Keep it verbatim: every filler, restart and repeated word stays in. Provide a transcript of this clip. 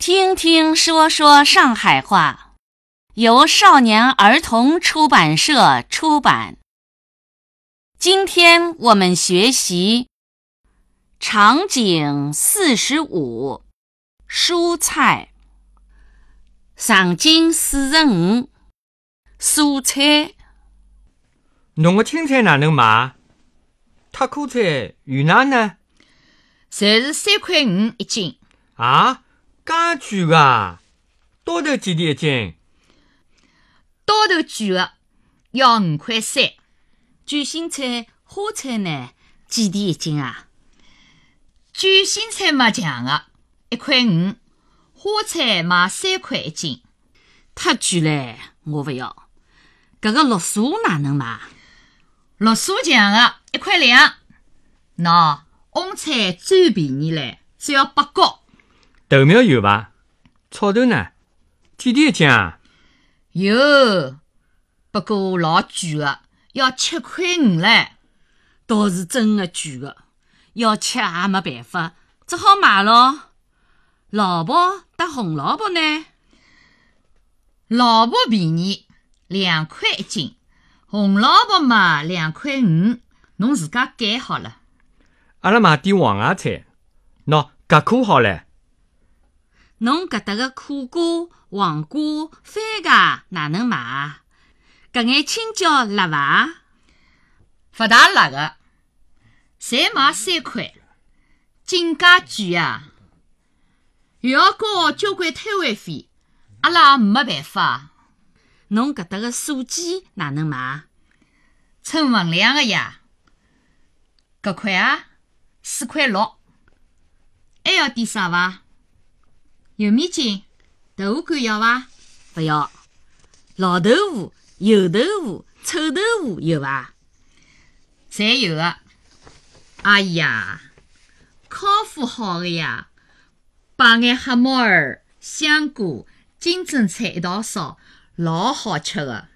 听听说说上海话，由少年儿童出版社出版。今天我们学习场景四十五，蔬菜。场景四十五，蔬菜。侬个青菜哪能买？塔科菜、鱼哪呢？侪是三块五一斤。啊？噶贵个，刀头几钿一斤？刀头贵个要五块三。卷心菜、花菜呢？几钿一斤啊？卷心菜没强个，一块五；花菜卖三块一斤。太贵嘞，我不要。搿个绿薯哪能买？绿薯强个，一块两。喏，红菜最便宜嘞，只要八角。豆苗有伐？草头呢？几钿一斤啊？有，不过老贵个，要七块五唻。倒是真个贵个，要吃也没办法，只好买咯。老婆搭红萝卜呢？老婆便宜，两块一斤。红萝卜嘛，两块五，侬自家拣好了。阿拉买点黄芽菜，喏，格可好唻。侬搿搭个苦瓜、黄瓜、番茄哪能买？搿眼青椒辣伐？勿大辣个，侪卖三块，进介贵啊！又要交交关摊位费，阿拉也没办法。侬搿搭个素鸡哪能买？称分量个呀，搿块啊，四块六。还要点啥伐？油面筋、豆腐干要伐？勿要。老豆腐、油豆腐、臭豆腐有伐？侪有个。哎呀，烤麸好个呀，摆眼黑木耳、香菇、金针菜一道烧，老好吃个。